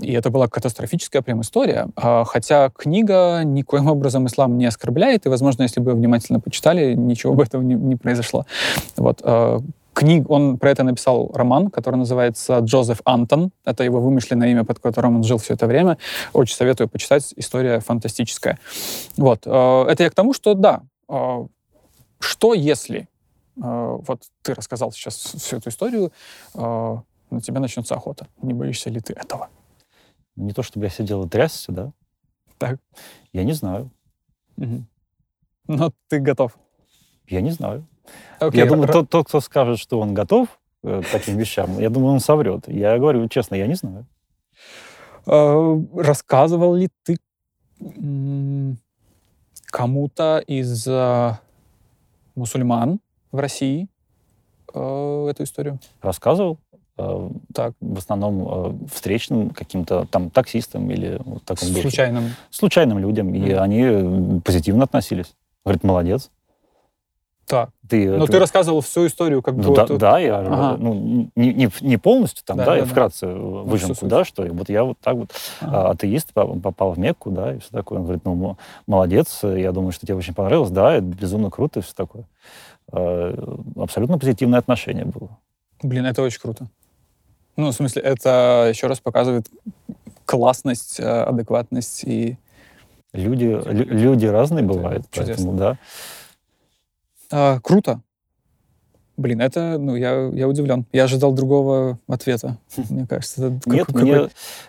И это была катастрофическая прям история. Хотя книга никоим образом ислам не оскорбляет, и, возможно, если бы ее внимательно почитали, ничего бы этого не произошло. Вот. Он про это написал роман, который называется «Джозеф Антон». Это его вымышленное имя, под которым он жил все это время. Очень советую почитать. История фантастическая. Вот. Это я к тому, что да, что если... Вот ты рассказал сейчас всю эту историю, на тебя начнется охота. Не боишься ли ты этого? Не то, чтобы я сидел и трясся, да? Так. Я не знаю. Угу. Но ты готов? Я не знаю. Okay. Я думаю, тот, кто скажет, что он готов к таким вещам, я думаю, он соврет. Я говорю честно, я не знаю. Рассказывал ли ты кому-то из мусульман в России эту историю? Рассказывал. Так. В основном встречным каким-то там таксистам или вот таком духе. Случайным людям. Mm-hmm. И они позитивно относились. Говорит, молодец. Так. Ты рассказывал всю историю, как бы... Да, я не полностью там, да, я вкратце выжимку, да, что вот я вот так вот атеист, попал в Мекку, да, и все такое. Он говорит, молодец, я думаю, что тебе очень понравилось, да, это безумно круто и все такое. Абсолютно позитивное отношение было. Блин, это очень круто. Ну, в смысле, это еще раз показывает классность, адекватность и... Люди разные бывают, поэтому, да. Круто. Блин, это, ну, я удивлен. Я ожидал другого ответа, мне кажется. Нет,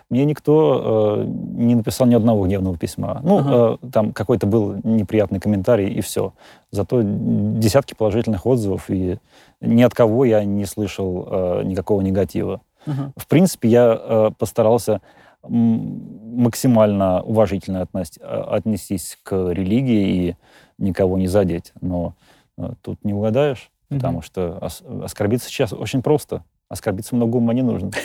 мне никто не написал ни одного гневного письма. Ну, там какой-то был неприятный комментарий, и все. Зато десятки положительных отзывов, и ни от кого я не слышал никакого негатива. В принципе, я постарался максимально уважительно отнестись к религии и никого не задеть. Но тут не угадаешь. Потому что оскорбиться сейчас очень просто. Оскорбиться много ума не нужно. К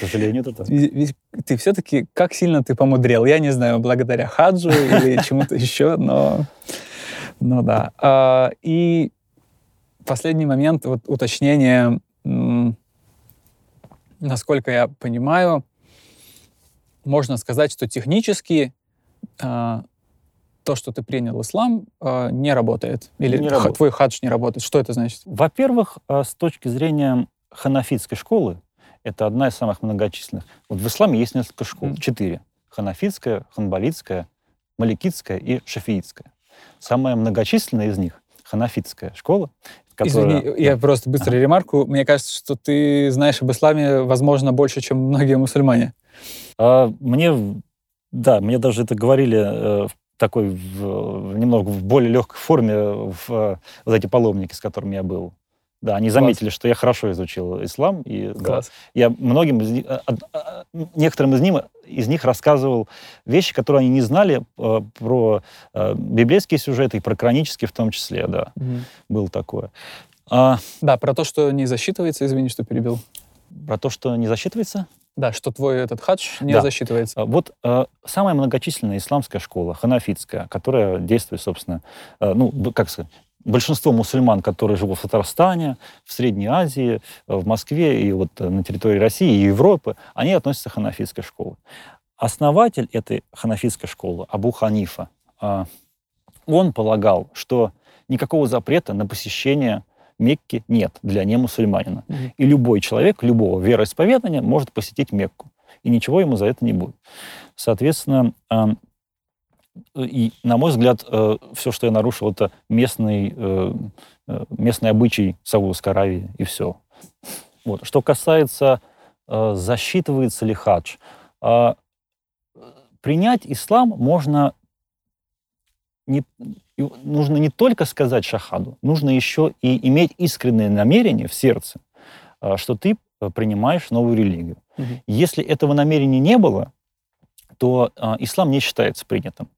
сожалению, это так. Ты все-таки, как сильно ты помудрел? Я не знаю, благодаря хаджу или чему-то еще, но... Ну да. И последний момент, вот уточнение. Насколько я понимаю, можно сказать, что технически... то, что ты принял ислам, не работает? Или твой хадж не работает? Что это значит? Во-первых, с точки зрения ханафитской школы, это одна из самых многочисленных. Вот в исламе есть несколько школ, 4. Ханафитская, ханбалитская, маликитская и шафиитская. Самая многочисленная из них — ханафитская школа. Которая... Извини, я просто быстро ремарку. Мне кажется, что ты знаешь об исламе, возможно, больше, чем многие мусульмане. Мне даже это говорили в такой немного в более легкой форме вот эти паломники, с которыми я был. Да, они заметили, что я хорошо изучил ислам. И да, я многим некоторым из них рассказывал вещи, которые они не знали про библейские сюжеты и про хронические в том числе. Да, было такое. Да, про то, что не засчитывается, извини, что перебил. Про то, что не засчитывается? Да, что твой этот хадж не засчитывается. Вот самая многочисленная исламская школа, ханафитская, которая действует, собственно, большинство мусульман, которые живут в Татарстане, в Средней Азии, в Москве и вот на территории России и Европы, они относятся к ханафитской школе. Основатель этой ханафитской школы, Абу Ханифа, он полагал, что никакого запрета на посещение Мекки нет для немусульманина. И любой человек, любого вероисповедания может посетить Мекку. И ничего ему за это не будет. Соответственно, и, на мой взгляд, все, что я нарушил, это местный обычай Саудовской Аравии, и все. Вот. Что касается, засчитывается ли хадж, принять ислам можно... Нужно не только сказать шахаду, нужно еще и иметь искреннее намерение в сердце, что ты принимаешь новую религию. Если этого намерения не было, то ислам не считается принятым.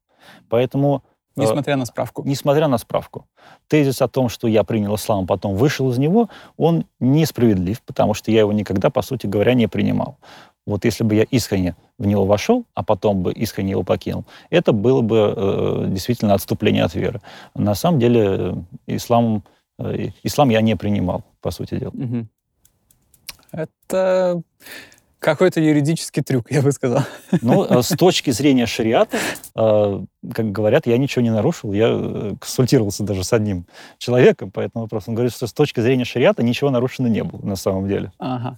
Поэтому... Несмотря на справку. Несмотря на справку. Тезис о том, что я принял ислам, потом вышел из него, он несправедлив, потому что я его никогда, по сути говоря, не принимал. Вот если бы я искренне в него вошел, а потом бы искренне его покинул, это было бы действительно отступление от веры. На самом деле ислам я не принимал, по сути дела. Это какой-то юридический трюк, я бы сказал. Ну, с точки зрения шариата, как говорят, я ничего не нарушил. Я консультировался даже с одним человеком по этому вопросу. Он говорит, что с точки зрения шариата ничего нарушено не было на самом деле. Ага.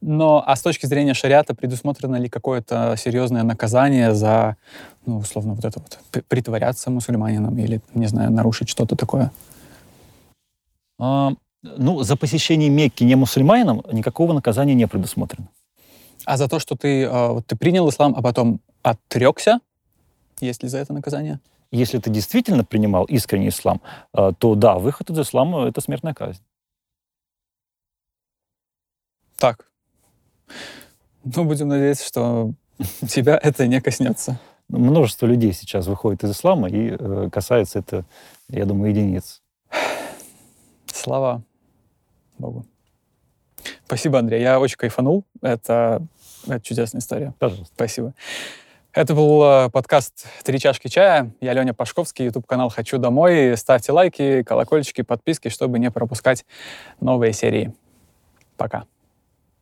Но с точки зрения шариата предусмотрено ли какое-то серьезное наказание за, условно, вот это вот, притворяться мусульманином или, не знаю, нарушить что-то такое? За посещение Мекки не мусульманином никакого наказания не предусмотрено. А за то, что ты принял ислам, а потом отрекся, есть ли за это наказание? Если ты действительно принимал искренний ислам, то да, выход из ислама — это смертная казнь. Так. Будем надеяться, что тебя это не коснется. Множество людей сейчас выходит из ислама, и касается это, я думаю, единиц. Слава Богу. Спасибо, Андрей. Я очень кайфанул. Это чудесная история. Пожалуйста. Спасибо. Это был подкаст «Три чашки чая». Я Леня Пашковский, YouTube-канал «Хочу домой». Ставьте лайки, колокольчики, подписки, чтобы не пропускать новые серии. Пока.